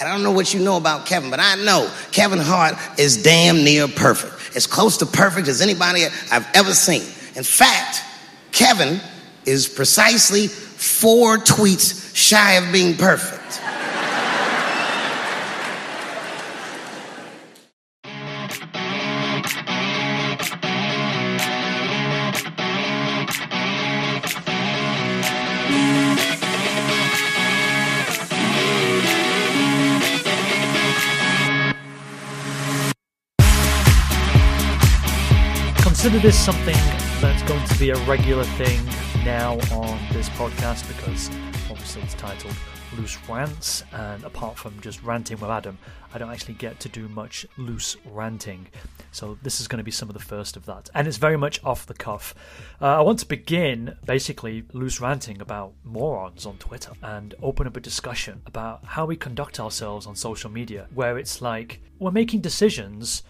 And I don't know what you know about Kevin, but I know Kevin Hart is damn near perfect. As close to perfect as anybody I've ever seen. In fact, Kevin is precisely 4 tweets shy of being perfect. Consider this something that's going to be a regular thing now on this podcast, because obviously it's titled Loose Rants, and apart from just ranting with Adam, I don't actually get to do much loose ranting, so this is going to be some of the first of that, and it's very much off the cuff. I want to begin basically loose ranting about morons on Twitter and open up a discussion about how we conduct ourselves on social media, where it's like we're making decisions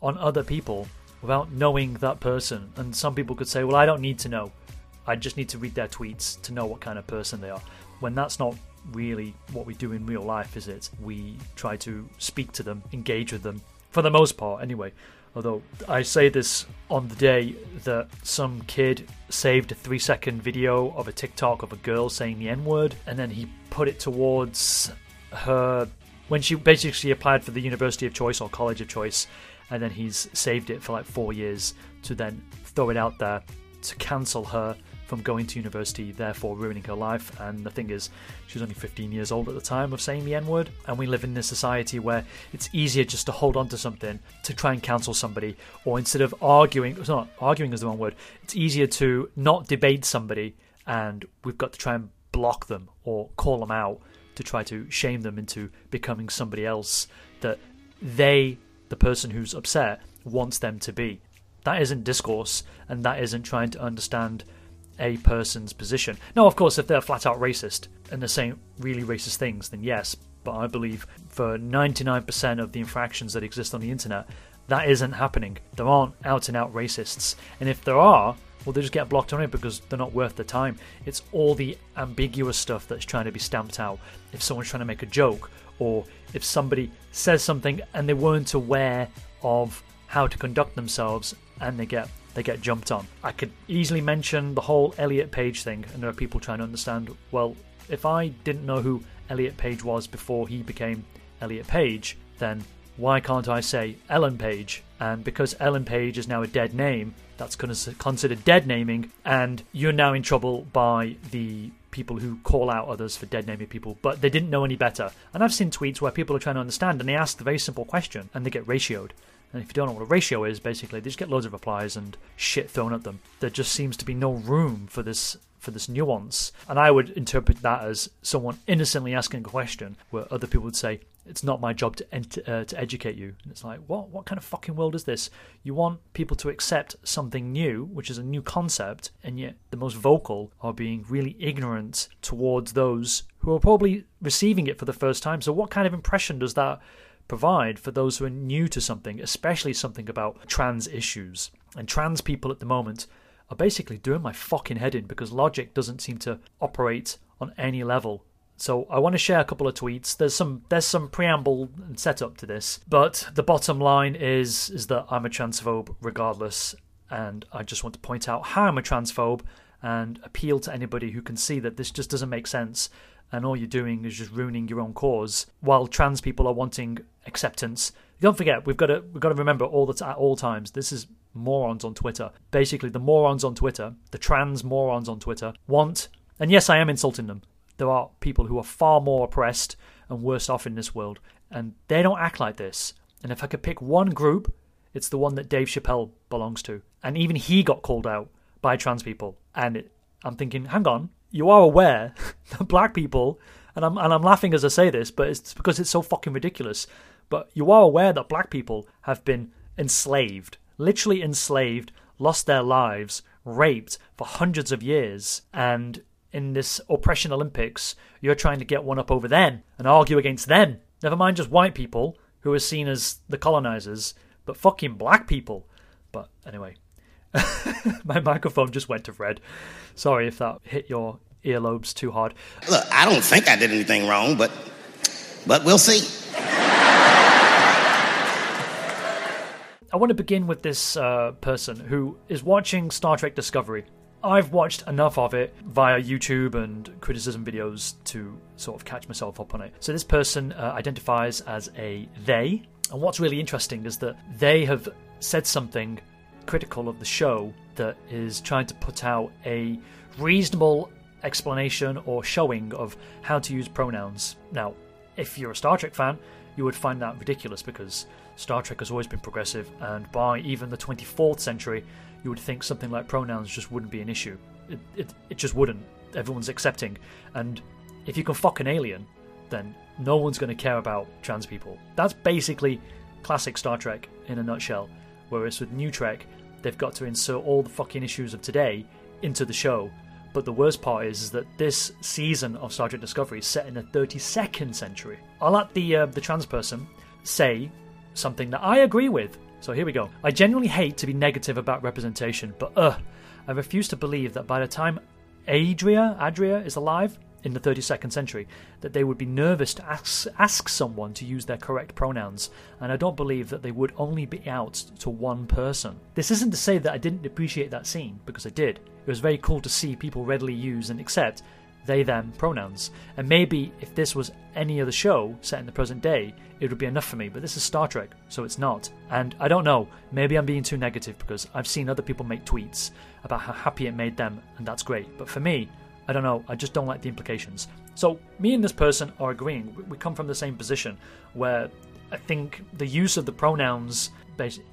on other people without knowing that person. And some people could say, well, I don't need to know. I just need to read their tweets to know what kind of person they are. When that's not really what we do in real life, is it? We try to speak to them, engage with them, for the most part anyway. Although I say this on the day that some kid saved a 3-second video of a TikTok of a girl saying the N-word, and then he put it towards her when she basically applied for the university of choice or college of choice. And then he's saved it for like 4 years to then throw it out there to cancel her from going to university, therefore ruining her life. And the thing is, she was only 15 years old at the time of saying the N-word. And we live in this society where it's easier just to hold on to something to try and cancel somebody, or instead of arguing, it's not arguing is the wrong word, it's easier to not debate somebody, and we've got to try and block them or call them out to try to shame them into becoming somebody else that they, the person who's upset, wants them to be. That isn't discourse, and that isn't trying to understand a person's position. Now, of course, if they're flat out racist and they're saying really racist things, then yes, but I believe for 99% of the infractions that exist on the internet, that isn't happening. There aren't out and out racists, and if there are, well, they just get blocked on it because they're not worth the time. It's all the ambiguous stuff that's trying to be stamped out. If someone's trying to make a joke, or if somebody says something and they weren't aware of how to conduct themselves and they get jumped on. I could easily mention the whole Elliot Page thing, and there are people trying to understand, well, if I didn't know who Elliot Page was before he became Elliot Page, then why can't I say Ellen Page? And because Ellen Page is now a dead name, that's considered dead naming, and you're now in trouble by the people who call out others for dead naming people, but they didn't know any better. And I've seen tweets where people are trying to understand, and they ask the very simple question, and they get ratioed. And if you don't know what a ratio is, basically, they just get loads of replies and shit thrown at them. There just seems to be no room for this nuance. And I would interpret that as someone innocently asking a question, where other people would say, it's not my job to educate you. And it's like, what kind of fucking world is this? You want people to accept something new, which is a new concept, and yet the most vocal are being really ignorant towards those who are probably receiving it for the first time. So what kind of impression does that provide for those who are new to something, especially something about trans issues? And trans people at the moment are basically doing my fucking head in, because logic doesn't seem to operate on any level. So I want to share a couple of tweets. There's some preamble and setup to this, but the bottom line is that I'm a transphobe regardless, and I just want to point out how I'm a transphobe and appeal to anybody who can see that this just doesn't make sense. And all you're doing is just ruining your own cause while trans people are wanting acceptance. Don't forget, we've got to remember at all times, this is morons on Twitter. Basically, the morons on Twitter, the trans morons on Twitter, want, and yes, I am insulting them, there are people who are far more oppressed and worse off in this world, and they don't act like this. And if I could pick one group, it's the one that Dave Chappelle belongs to. And even he got called out by trans people. And I'm thinking, hang on, you are aware that black people, and I'm laughing as I say this, but it's because it's so fucking ridiculous, but you are aware that black people have been enslaved, literally enslaved, lost their lives, raped for hundreds of years, and in this oppression Olympics, you're trying to get one up over them and argue against them. Never mind just white people, who are seen as the colonizers, but fucking black people. But anyway, my microphone just went to red. Sorry if that hit your earlobes too hard. Look, I don't think I did anything wrong, but but we'll see. I want to begin with this person who is watching Star Trek Discovery. I've watched enough of it via YouTube and criticism videos to sort of catch myself up on it. So this person identifies as a they, and what's really interesting is that they have said something critical of the show that is trying to put out a reasonable explanation or showing of how to use pronouns. Now, if you're a Star Trek fan, you would find that ridiculous because Star Trek has always been progressive, and by even the 24th century, you would think something like pronouns just wouldn't be an issue. It just wouldn't. Everyone's accepting. And if you can fuck an alien, then no one's going to care about trans people. That's basically classic Star Trek in a nutshell. Whereas with New Trek, they've got to insert all the fucking issues of today into the show. But the worst part is that this season of Star Trek Discovery is set in the 32nd century. I'll let the trans person say something that I agree with. So here we go. I genuinely hate to be negative about representation, but I refuse to believe that by the time Adria is alive in the 32nd century, that they would be nervous to ask someone to use their correct pronouns, and I don't believe that they would only be out to one person. This isn't to say that I didn't appreciate that scene, because I did. It was very cool to see people readily use and accept they, them pronouns. And maybe if this was any other show set in the present day, it would be enough for me, but this is Star Trek, so it's not. And I don't know, maybe I'm being too negative because I've seen other people make tweets about how happy it made them, and that's great. But for me, I don't know, I just don't like the implications. So me and this person are agreeing. We come from the same position where I think the use of the pronouns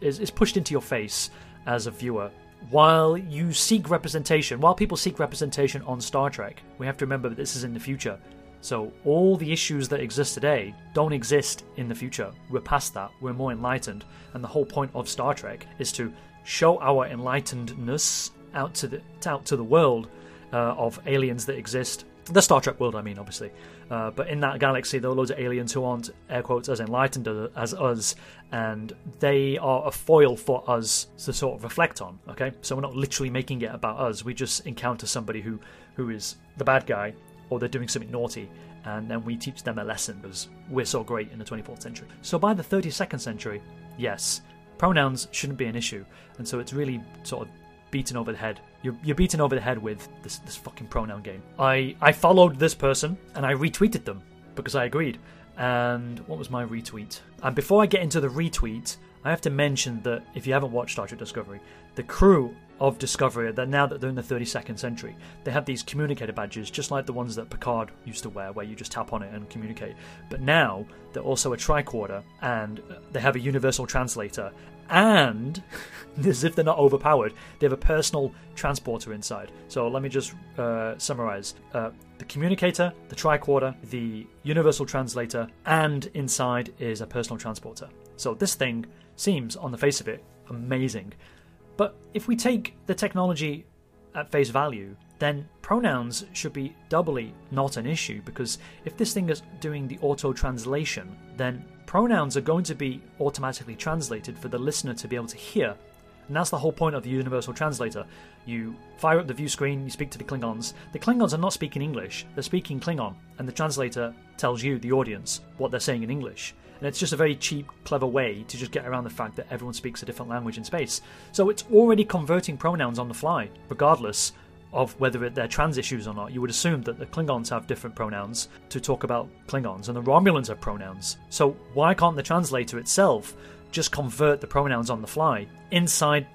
is pushed into your face as a viewer. While people seek representation on Star Trek, we have to remember that this is in the future. So all the issues that exist today don't exist in the future. We're past that. We're more enlightened. And the whole point of Star Trek is to show our enlightenedness out to the world of aliens that exist. The Star Trek world, I mean, obviously. But in that galaxy, there are loads of aliens who aren't, air quotes, as enlightened as us, and they are a foil for us to sort of reflect on, okay? So we're not literally making it about us. We just encounter somebody who is the bad guy, or they're doing something naughty, and then we teach them a lesson because we're so great in the 24th century. So by the 32nd century, yes, pronouns shouldn't be an issue, and so it's really sort of beaten over the head. You're beaten over the head with this fucking pronoun game. I followed this person and I retweeted them because I agreed. And what was my retweet? And before I get into the retweet, I have to mention that if you haven't watched Star Trek Discovery, the crew of Discovery, now that they're in the 32nd century, they have these communicator badges, just like the ones that Picard used to wear, where you just tap on it and communicate. But now they're also a tricorder, and they have a universal translator, and as if they're not overpowered, they have a personal transporter inside. So let me just summarize. The communicator, the tricorder, the universal translator, and inside is a personal transporter. So this thing seems, on the face of it, amazing. But if we take the technology at face value, then pronouns should be doubly not an issue, because if this thing is doing the auto-translation, then pronouns are going to be automatically translated for the listener to be able to hear. And that's the whole point of the universal translator. You fire up the view screen, you speak to the Klingons. The Klingons are not speaking English, they're speaking Klingon, and the translator tells you, the audience, what they're saying in English. And it's just a very cheap, clever way to just get around the fact that everyone speaks a different language in space. So it's already converting pronouns on the fly, regardless of whether they're trans issues or not. You would assume that the Klingons have different pronouns to talk about Klingons, and the Romulans have pronouns. So why can't the translator itself just convert the pronouns on the fly inside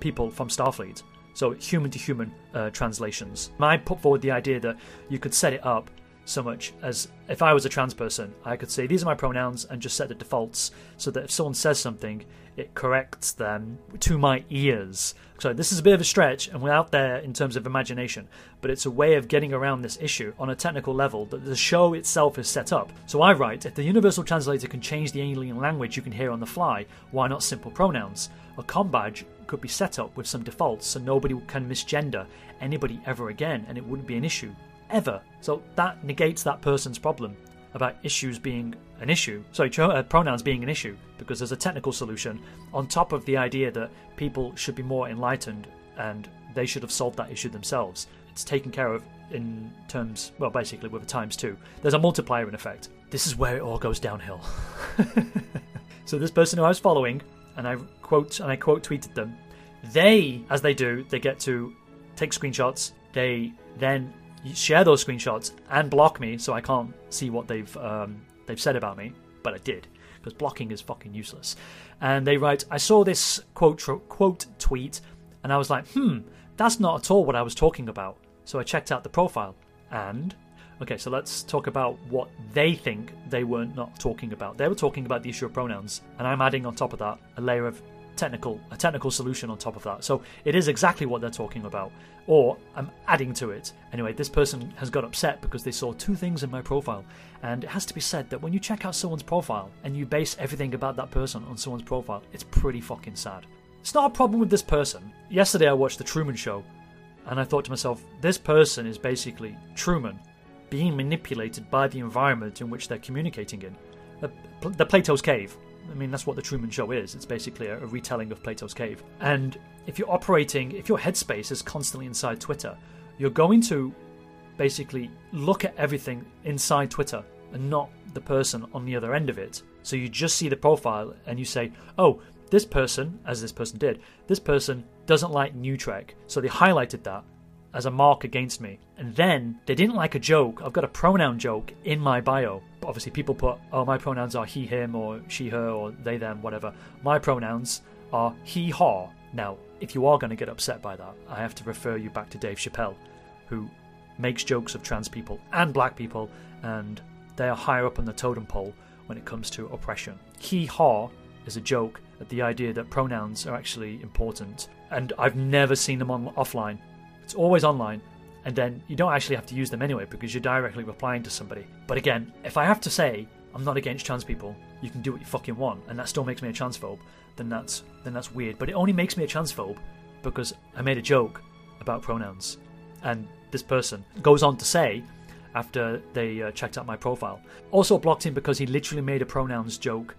people from Starfleet? So human-to-human translations. I put forward the idea that you could set it up so much as if I was a trans person, I could say these are my pronouns and just set the defaults so that if someone says something, it corrects them to my ears. So this is a bit of a stretch and we're out there in terms of imagination, but it's a way of getting around this issue on a technical level that the show itself is set up. So I write, if the universal translator can change the alien language you can hear on the fly, why not simple pronouns? A com badge could be set up with some defaults so nobody can misgender anybody ever again and it wouldn't be an issue. Ever. So that negates that person's problem about issues being an issue. Sorry, pronouns being an issue, because there's a technical solution on top of the idea that people should be more enlightened and they should have solved that issue themselves. It's taken care of in terms, well, basically with a ×2. There's a multiplier in effect. This is where it all goes downhill. So this person who I was following, and I quote tweeted them, they, as they do, they get to take screenshots, they then share those screenshots and block me, so I can't see what they've said about me, but I did, because blocking is fucking useless. And they write, I saw this quote tweet, and I was like, that's not at all what I was talking about. So I checked out the profile, and... Okay, so let's talk about what they think they were not talking about. They were talking about the issue of pronouns, and I'm adding on top of that a layer of a technical solution on top of that. So it is exactly what they're talking about, or I'm adding to it. Anyway, this person has got upset because they saw two things in my profile, and it has to be said that when you check out someone's profile and you base everything about that person on someone's profile, it's pretty fucking sad. It's not a problem with this person. Yesterday I watched The Truman Show, and I thought to myself, this person is basically Truman, being manipulated by the environment in which they're communicating in. The Plato's Cave. I mean, that's what The Truman Show is. It's basically a retelling of Plato's Cave. And if your headspace is constantly inside Twitter, you're going to basically look at everything inside Twitter and not the person on the other end of it. So you just see the profile and you say, oh, this person, as this person did, this person doesn't like New Trek. So they highlighted that as a mark against me. And then they didn't like a joke. I've got a pronoun joke in my bio. But obviously people put, oh, my pronouns are he, him, or she, her, or they, them, whatever. My pronouns are he, her. Now, if you are going to get upset by that, I have to refer you back to Dave Chappelle, who makes jokes of trans people and black people, and they are higher up on the totem pole when it comes to oppression. He, her is a joke at the idea that pronouns are actually important. And I've never seen them offline. It's always online, and then you don't actually have to use them anyway because you're directly replying to somebody. But again, if I have to say I'm not against trans people, you can do what you fucking want, and that still makes me a transphobe, then that's weird. But it only makes me a transphobe because I made a joke about pronouns. And this person goes on to say, after they checked out my profile, also blocked him because he literally made a pronouns joke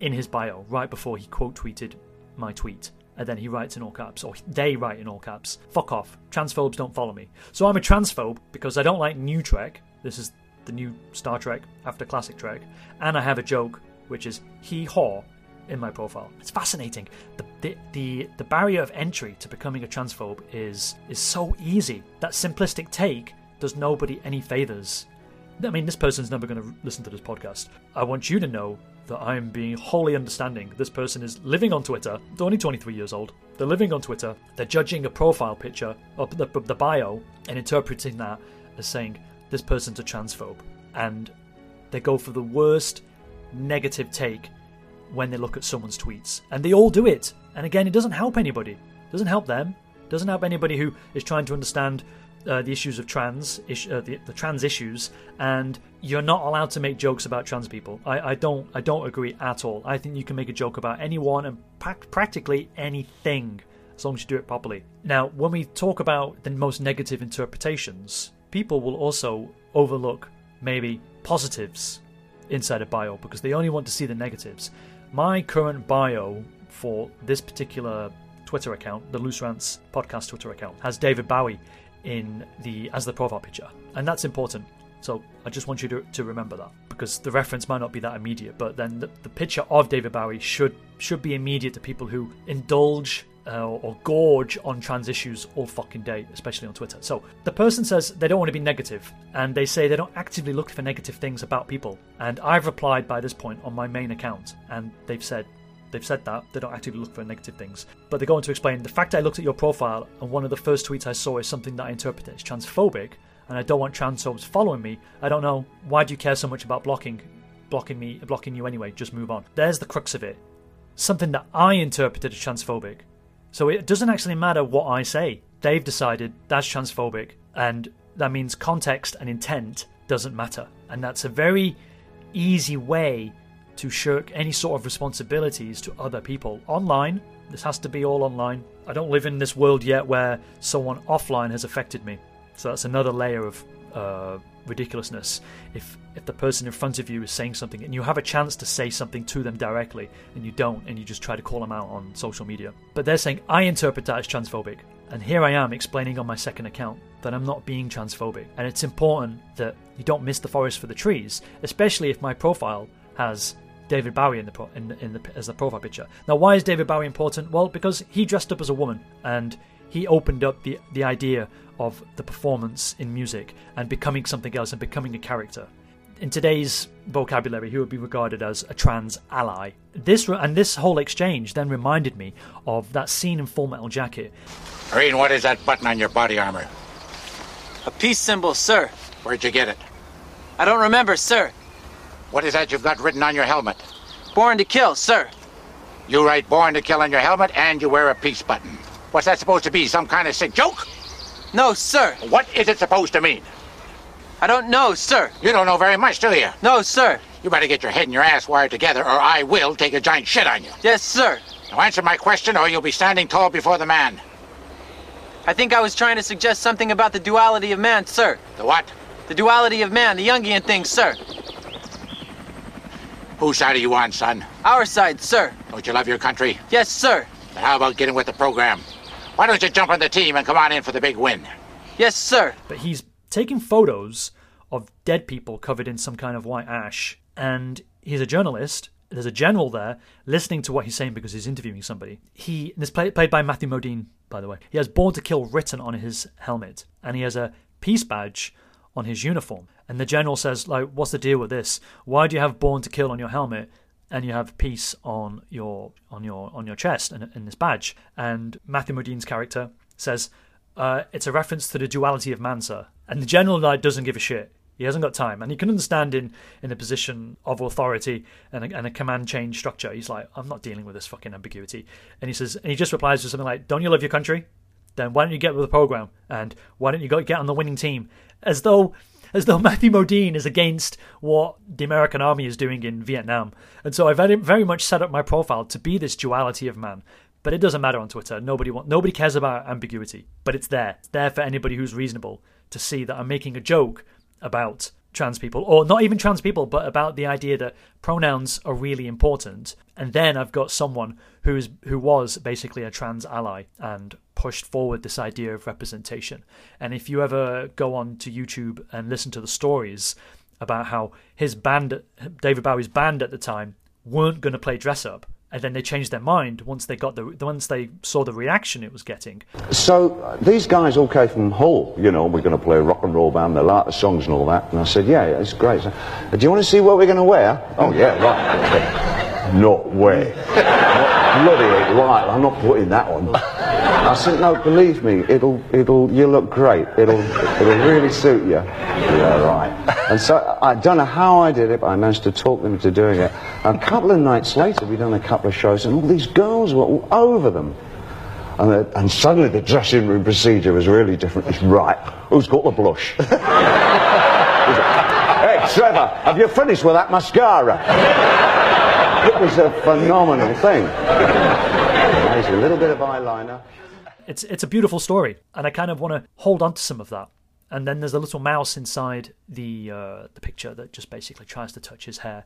in his bio right before he quote tweeted my tweet. And then he writes in all caps, or they write in all caps, fuck off, transphobes don't follow me. So I'm a transphobe because I don't like New Trek, this is the new Star Trek after Classic Trek, and I have a joke which is he, her in my profile. It's fascinating. The barrier of entry to becoming a transphobe is so easy. That simplistic take does nobody any favours. I mean, this person's never going to listen to this podcast. I want you to know that I'm being wholly understanding. This person is living on Twitter. They're only 23 years old. They're living on Twitter. They're judging a profile picture, or the bio, and interpreting that as saying, this person's a transphobe. And they go for the worst negative take when they look at someone's tweets. And they all do it. And again, it doesn't help anybody. It doesn't help them. It doesn't help anybody who is trying to understand the issues of the trans issues, and you're not allowed to make jokes about trans people. I don't agree at all. I think you can make a joke about anyone and practically anything, as long as you do it properly. Now, when we talk about the most negative interpretations, people will also overlook maybe positives inside a bio because they only want to see the negatives. My current bio for this particular Twitter account, the Loose Rants Podcast Twitter account, has David Bowie as the profile picture, and that's important. So I just want you to remember that, because the reference might not be that immediate, but then the picture of David Bowie should be immediate to people who indulge or gorge on trans issues all fucking day, especially on Twitter. So the person says they don't want to be negative, and they say they don't actively look for negative things about people, and I've replied by this point on my main account, and they've said that they don't actively look for negative things, but they go on to explain, the fact I looked at your profile and one of the first tweets I saw is something that I interpreted as transphobic, and I don't want transphobes following me. I don't know, why do you care so much about blocking you anyway? Just move on. There's the crux of it. Something that I interpreted as transphobic. So it doesn't actually matter what I say. They've decided that's transphobic, and that means context and intent doesn't matter. And that's a very easy way to shirk any sort of responsibilities to other people. Online, this has to be all online. I don't live in this world yet where someone offline has affected me. So that's another layer of ridiculousness. If the person in front of you is saying something and you have a chance to say something to them directly and you don't, and you just try to call them out on social media. But they're saying, I interpret that as transphobic. And here I am explaining on my second account that I'm not being transphobic, and it's important that you don't miss the forest for the trees, especially if my profile has David Bowie as the profile picture. Now, why is David Bowie important? Well, because he dressed up as a woman, and he opened up the idea of the performance in music and becoming something else and becoming a character. In today's vocabulary, he would be regarded as a trans ally. This whole exchange then reminded me of that scene in Full Metal Jacket. Irene, what is that button on your body armor? A peace symbol, sir. Where'd you get it? I don't remember, sir. What is that you've got written on your helmet? Born to kill, sir. You write born to kill on your helmet and you wear a peace button. What's that supposed to be, some kind of sick joke? No, sir. What is it supposed to mean? I don't know, sir. You don't know very much, do you? No, sir. You better get your head and your ass wired together, or I will take a giant shit on you. Yes, sir. Now answer my question, or you'll be standing tall before the man. I think I was trying to suggest something about the duality of man, sir. The what? The duality of man, the Jungian thing, sir. Whose side are you on, son? Our side, sir. Don't you love your country? Yes, sir. Then how about getting with the program? Why don't you jump on the team and come on in for the big win? Yes, sir. But he's taking photos of dead people covered in some kind of white ash, and he's a journalist. There's a general there listening to what he's saying because he's interviewing somebody. This played by Matthew Modine, by the way. He has Born to Kill written on his helmet, and he has a peace badge on his uniform. And the general says, like, what's the deal with this? Why do you have Born to Kill on your helmet and you have peace on your chest and in this badge? And Matthew Modine's character says, it's a reference to the duality of man, sir. And the general, like, doesn't give a shit. He hasn't got time. And you can understand in a position of authority and a command change structure, he's like, I'm not dealing with this fucking ambiguity. And he says, and he just replies to something like, don't you love your country? Then why don't you get with the program? And why don't you get on the winning team? As though Matthew Modine is against what the American army is doing in Vietnam. And so I very much set up my profile to be this duality of man. But it doesn't matter on Twitter. Nobody cares about ambiguity. But it's there. It's there for anybody who's reasonable to see that I'm making a joke about trans people, or not even trans people, but about the idea that pronouns are really important. And then I've got someone who was basically a trans ally and pushed forward this idea of representation. And if you ever go on to YouTube and listen to the stories about how his band, David Bowie's band at the time, weren't going to play dress up, and then they changed their mind once they saw the reaction it was getting. So these guys all came from Hull, you know, we're going to play a rock and roll band, they like the songs and all that. And I said, yeah, it's great. So, do you want to see what we're going to wear? Oh yeah, right. Not wear. Bloody right, I'm not putting that on. I said, no, believe me, you look great. It'll really suit you. Yeah, right. And so I don't know how I did it, but I managed to talk them into doing it. And a couple of nights later, we'd done a couple of shows, and all these girls were all over them. And suddenly the dressing room procedure was really different. It's right. Who's got the blush? Hey, Trevor, have you finished with that mascara? It was a phenomenal thing. A little bit of eyeliner. It's a beautiful story, and I kind of want to hold on to some of that. And then there's a little mouse inside the picture that just basically tries to touch his hair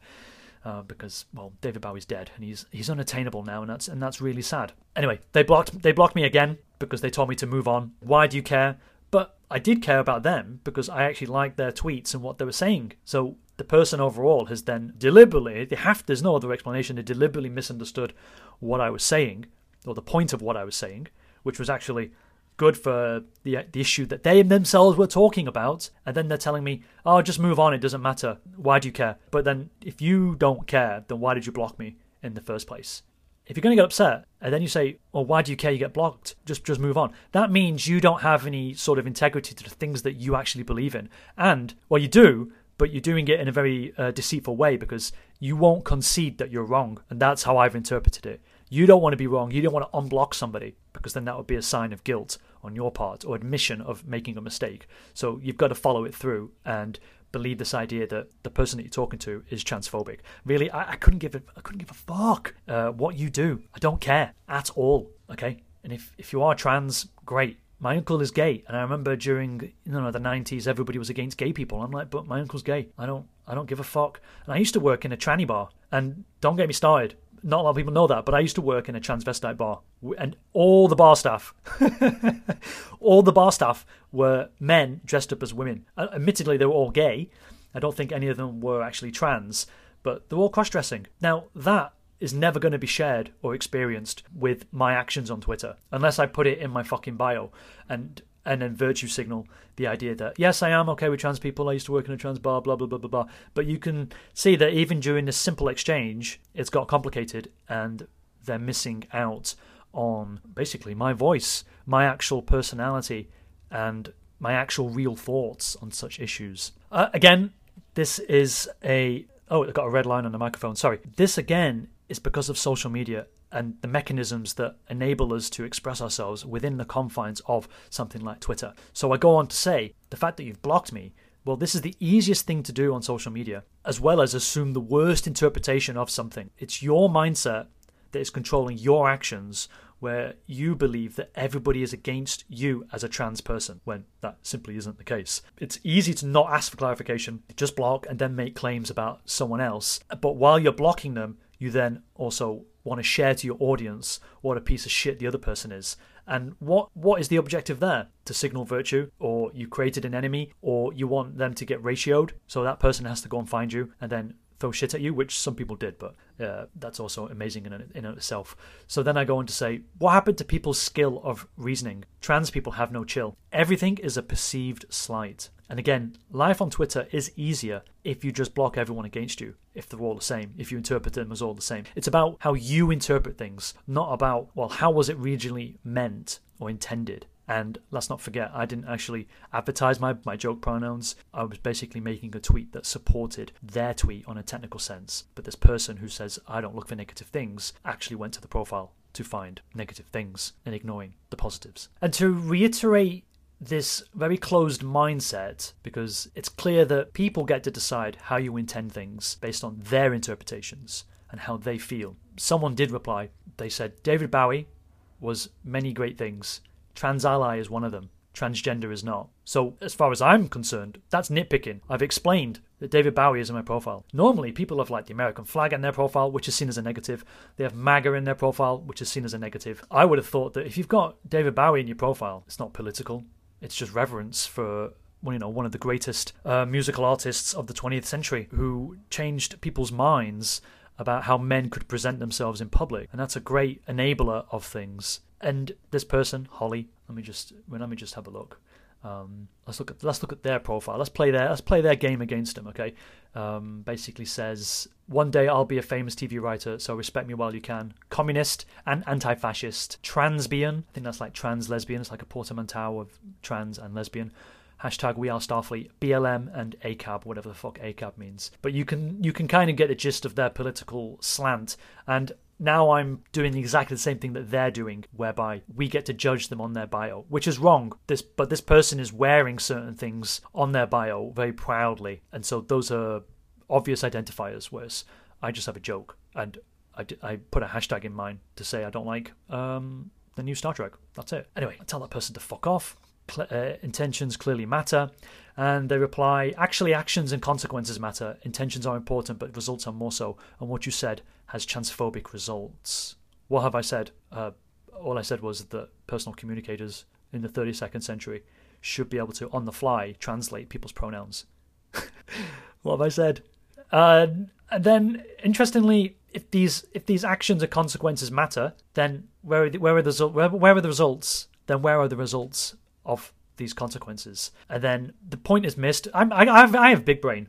because, well, David Bowie's dead and he's unattainable now, and that's really sad. Anyway, they blocked me again because they told me to move on. Why do you care? But I did care about them because I actually liked their tweets and what they were saying. So the person overall has then deliberately, there's no other explanation, they deliberately misunderstood what I was saying, or the point of what I was saying, which was actually good for the issue that they themselves were talking about. And then they're telling me, oh, just move on, it doesn't matter. Why do you care? But then if you don't care, then why did you block me in the first place? If you're going to get upset and then you say, well, why do you care, you get blocked, just move on. That means you don't have any sort of integrity to the things that you actually believe in. And, well, you do, but you're doing it in a very deceitful way because you won't concede that you're wrong. And that's how I've interpreted it. You don't want to be wrong. You don't want to unblock somebody because then that would be a sign of guilt on your part or admission of making a mistake. So you've got to follow it through and believe this idea that the person that you're talking to is transphobic. Really, I couldn't give a fuck what you do. I don't care at all. Okay, and if you are trans, great. My uncle is gay, and I remember during the 90s, everybody was against gay people. I'm like, but my uncle's gay. I don't give a fuck. And I used to work in a tranny bar, and don't get me started. Not a lot of people know that, but I used to work in a transvestite bar, and all the bar staff, all the bar staff were men dressed up as women. Admittedly, they were all gay. I don't think any of them were actually trans, but they're all cross-dressing. Now, that is never going to be shared or experienced with my actions on Twitter, unless I put it in my fucking bio and then virtue signal the idea that, yes, I am okay with trans people, I used to work in a trans bar, blah, blah, blah, blah, blah. But you can see that even during this simple exchange, it's got complicated, and they're missing out on basically my voice, my actual personality, and my actual real thoughts on such issues. Again, this is a... Oh, I got a red line on the microphone, sorry. This, again, is because of social media and the mechanisms that enable us to express ourselves within the confines of something like Twitter. So I go on to say, the fact that you've blocked me, well, this is the easiest thing to do on social media, as well as assume the worst interpretation of something. It's your mindset that is controlling your actions, where you believe that everybody is against you as a trans person, when that simply isn't the case. It's easy to not ask for clarification, just block and then make claims about someone else. But while you're blocking them, you then also want to share to your audience what a piece of shit the other person is. And what is the objective there? To signal virtue, or you created an enemy, or you want them to get ratioed, so that person has to go and find you and then throw shit at you, which some people did, but that's also amazing in itself. So then I go on to say, what happened to people's skill of reasoning? Trans people have no chill. Everything is a perceived slight. And again, life on Twitter is easier if you just block everyone against you, if they're all the same, if you interpret them as all the same. It's about how you interpret things, not about, well, how was it originally meant or intended? And let's not forget, I didn't actually advertise my joke pronouns. I was basically making a tweet that supported their tweet on a technical sense. But this person who says, I don't look for negative things, actually went to the profile to find negative things and ignoring the positives. And to reiterate this very closed mindset, because it's clear that people get to decide how you intend things based on their interpretations and how they feel. Someone did reply. They said, David Bowie was many great things. Trans ally is one of them. Transgender is not. So as far as I'm concerned, that's nitpicking. I've explained that David Bowie is in my profile. Normally, people have like the American flag in their profile, which is seen as a negative. They have MAGA in their profile, which is seen as a negative. I would have thought that if you've got David Bowie in your profile, it's not political. It's just reverence for, well, you know, one of the greatest musical artists of the 20th century, who changed people's minds about how men could present themselves in public. And that's a great enabler of things. And this person, Holly, let me just have a look. Let's look at their profile. Let's play their game against them. Okay, basically says, one day I'll be a famous TV writer, so respect me while you can. Communist and anti-fascist. Transbian. I think that's like trans lesbian. It's like a portmanteau of trans and lesbian. Hashtag we are Starfleet. BLM and ACAB, whatever the fuck ACAB means. But you can kind of get the gist of their political slant. And now I'm doing exactly the same thing that they're doing, whereby we get to judge them on their bio, which is wrong. But this person is wearing certain things on their bio very proudly. And so those are obvious identifiers, whereas I just have a joke. And I put a hashtag in mine to say I don't like the new Star Trek. That's it. Anyway, I tell that person to fuck off. Intentions clearly matter. And they reply, actually actions and consequences matter. Intentions are important, but results are more so. And what you said has transphobic results. What have I said? All I said was that personal communicators in the 32nd century should be able to, on the fly, translate people's pronouns. What have I said? And then, interestingly, if these actions and consequences matter, then where are the results? Then where are the results of these consequences? And then the point is missed. I have big brain.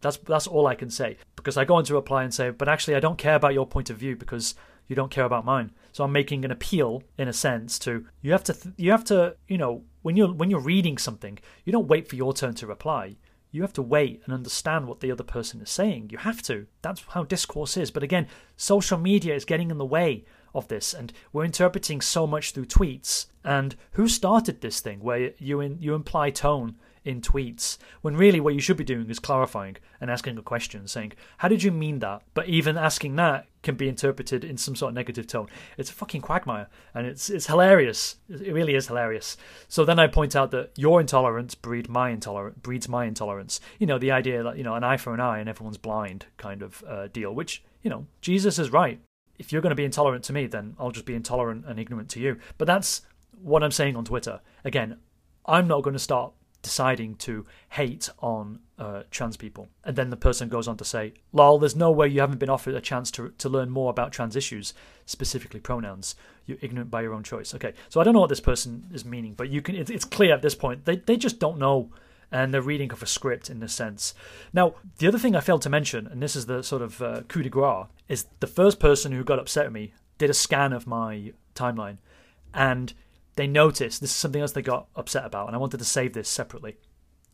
That's all I can say, because I go on to reply and say, but actually I don't care about your point of view because you don't care about mine. So I'm making an appeal, in a sense, to you have to, you know, when you're reading something, you don't wait for your turn to reply. You have to wait and understand what the other person is saying. You have to. That's how discourse is. But again, social media is getting in the way of this, and we're interpreting so much through tweets. And who started this thing where you imply tone in tweets, when really what you should be doing is clarifying and asking a question, saying, how did you mean that? But even asking that can be interpreted in some sort of negative tone. It's a fucking quagmire, and it's hilarious. It really is hilarious. So then I point out that your intolerance breeds my intolerance. You know, the idea that, you know, an eye for an eye and everyone's blind kind of deal, which, you know, Jesus is right. If you're going to be intolerant to me, then I'll just be intolerant and ignorant to you. But that's what I'm saying on Twitter. Again, I'm not going to start deciding to hate on trans people. And then the person goes on to say, lol, there's no way you haven't been offered a chance to learn more about trans issues, specifically pronouns. You're ignorant by your own choice. Okay, so I don't know what this person is meaning, but you can. It's clear at this point. They just don't know, and they're reading off a script in a sense. Now, the other thing I failed to mention, and this is the sort of coup de grace, is the first person who got upset at me did a scan of my timeline, and they noticed, this is something else they got upset about, and I wanted to save this separately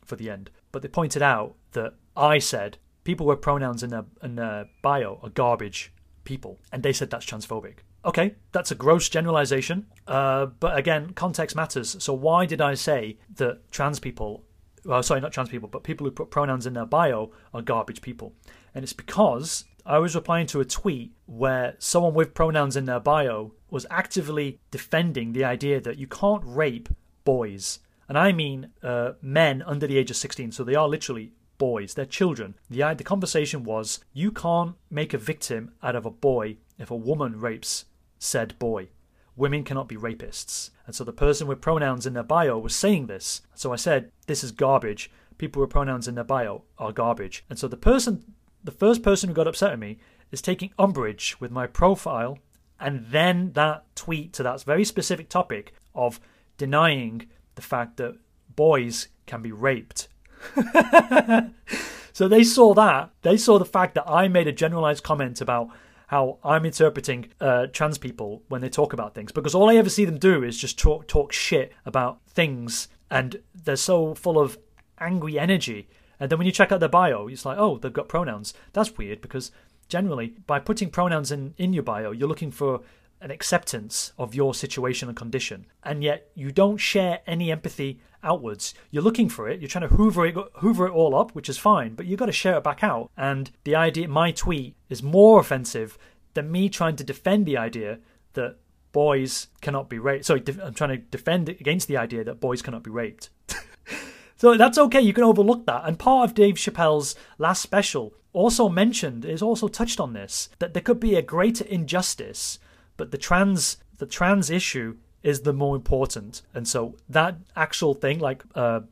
for the end, but they pointed out that I said people with pronouns in their bio are garbage people, and they said that's transphobic. Okay, that's a gross generalization, but again, context matters. So why did I say that people who put pronouns in their bio are garbage people? And it's because I was replying to a tweet where someone with pronouns in their bio was actively defending the idea that you can't rape boys. And I mean men under the age of 16, so they are literally boys, they're children. The conversation was, you can't make a victim out of a boy if a woman rapes said boy. Women cannot be rapists. And so the person with pronouns in their bio was saying this. So I said, this is garbage. People with pronouns in their bio are garbage. And so the first person who got upset at me is taking umbrage with my profile and then that tweet to that very specific topic of denying the fact that boys can be raped. So they saw that. They saw the fact that I made a generalized comment about how I'm interpreting trans people when they talk about things, because all I ever see them do is just talk shit about things, and they're so full of angry energy. And then when you check out their bio, it's like, oh, they've got pronouns. That's weird, because generally, by putting pronouns in your bio, you're looking for an acceptance of your situation and condition, and yet you don't share any empathy outwards. You're looking for it. You're trying to hoover it all up, which is fine, but you've got to share it back out. And the idea, my tweet, is more offensive than me trying to defend the idea that boys cannot be raped. Sorry, I'm trying to defend against the idea that boys cannot be raped. So that's okay. You can overlook that. And part of Dave Chappelle's last special also touched on this, that there could be a greater injustice, but the trans issue is the more important. And so that actual thing, like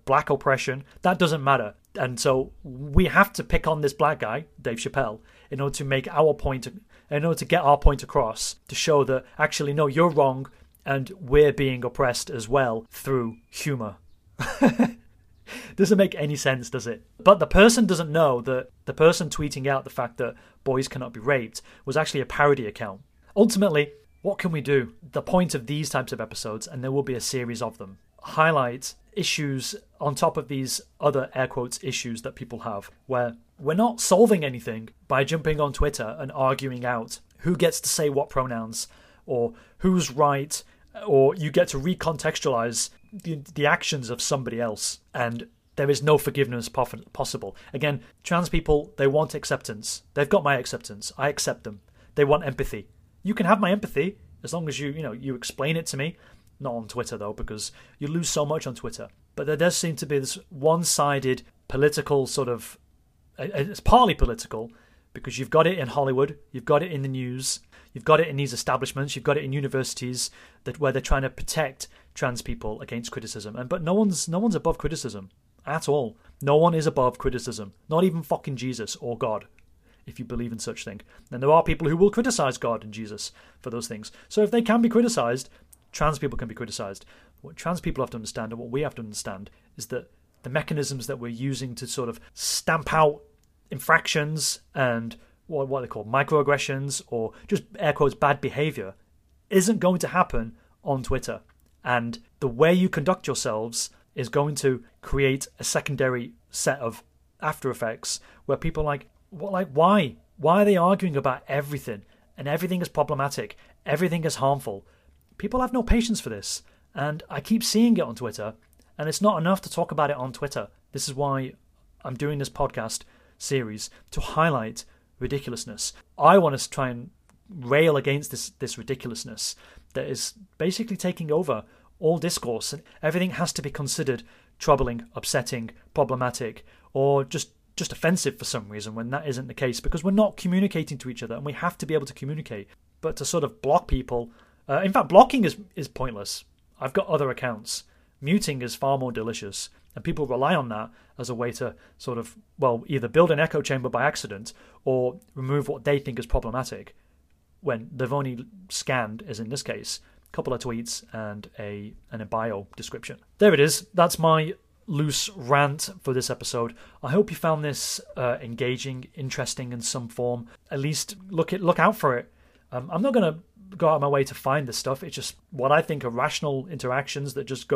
black oppression, that doesn't matter. And so we have to pick on this black guy, Dave Chappelle, in order to make our point, in order to get our point across, to show that actually, no, you're wrong, and we're being oppressed as well through humor. Doesn't make any sense, does it? But the person doesn't know that the person tweeting out the fact that boys cannot be raped was actually a parody account. Ultimately, what can we do? The point of these types of episodes, and there will be a series of them, highlight issues on top of these other air quotes issues that people have, where we're not solving anything by jumping on Twitter and arguing out who gets to say what pronouns, or who's right, or you get to recontextualize the actions of somebody else, and there is no forgiveness possible. Again, trans people, they want acceptance. They've got my acceptance. I accept them. They want empathy. You can have my empathy as long as you explain it to me. Not on Twitter, though, because you lose so much on Twitter. But there does seem to be this one-sided political sort of... It's partly political, because you've got it in Hollywood, you've got it in the news, you've got it in these establishments, you've got it in universities where they're trying to protect trans people against criticism. But no one's above criticism at all. No one is above criticism. Not even fucking Jesus or God, if you believe in such thing. And there are people who will criticize God and Jesus for those things. So if they can be criticized, trans people can be criticized. What trans people have to understand, and what we have to understand, is that the mechanisms that we're using to sort of stamp out infractions and what they call microaggressions, or just air quotes bad behavior, isn't going to happen on Twitter. And the way you conduct yourselves is going to create a secondary set of after effects where people are like, what, like, why? Why are they arguing about everything? And everything is problematic. Everything is harmful. People have no patience for this. And I keep seeing it on Twitter, and it's not enough to talk about it on Twitter. This is why I'm doing this podcast series, to highlight ridiculousness. I want to try and rail against this ridiculousness that is basically taking over all discourse, and everything has to be considered troubling, upsetting, problematic, or just offensive for some reason, when that isn't the case, because we're not communicating to each other and we have to be able to communicate. But to sort of block people, in fact, blocking is pointless. I've got other accounts. Muting is far more delicious, and people rely on that as a way to sort of, well, either build an echo chamber by accident or remove what they think is problematic, when they've only scanned, as in this case, a couple of tweets and a bio description. There it is. That's my loose rant for this episode. I hope you found this engaging, interesting in some form. At least look out for it. I'm not going to go out of my way to find this stuff. It's just what I think are rational interactions that just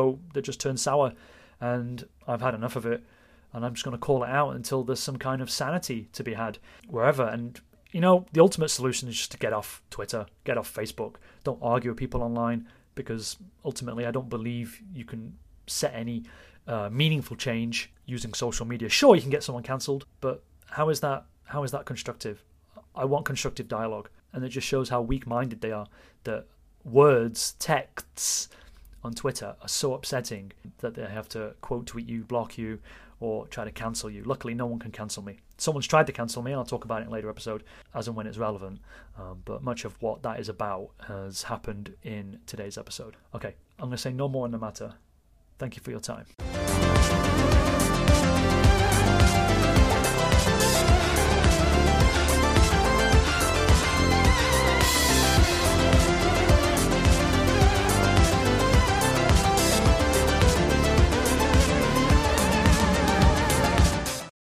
turn sour, and I've had enough of it, and I'm just going to call it out until there's some kind of sanity to be had wherever. And you know, the ultimate solution is just to get off Twitter, get off Facebook. Don't argue with people online, because ultimately I don't believe you can set any meaningful change using social media. Sure, you can get someone cancelled, but how is that constructive? I want constructive dialogue, and it just shows how weak-minded they are, that words, texts on Twitter are so upsetting that they have to quote tweet you, block you, or try to cancel you. Luckily, no one can cancel me. Someone's tried to cancel me, and I'll talk about it in a later episode, as and when it's relevant. But much of what that is about has happened in today's episode. Okay, I'm going to say no more on the matter. Thank you for your time.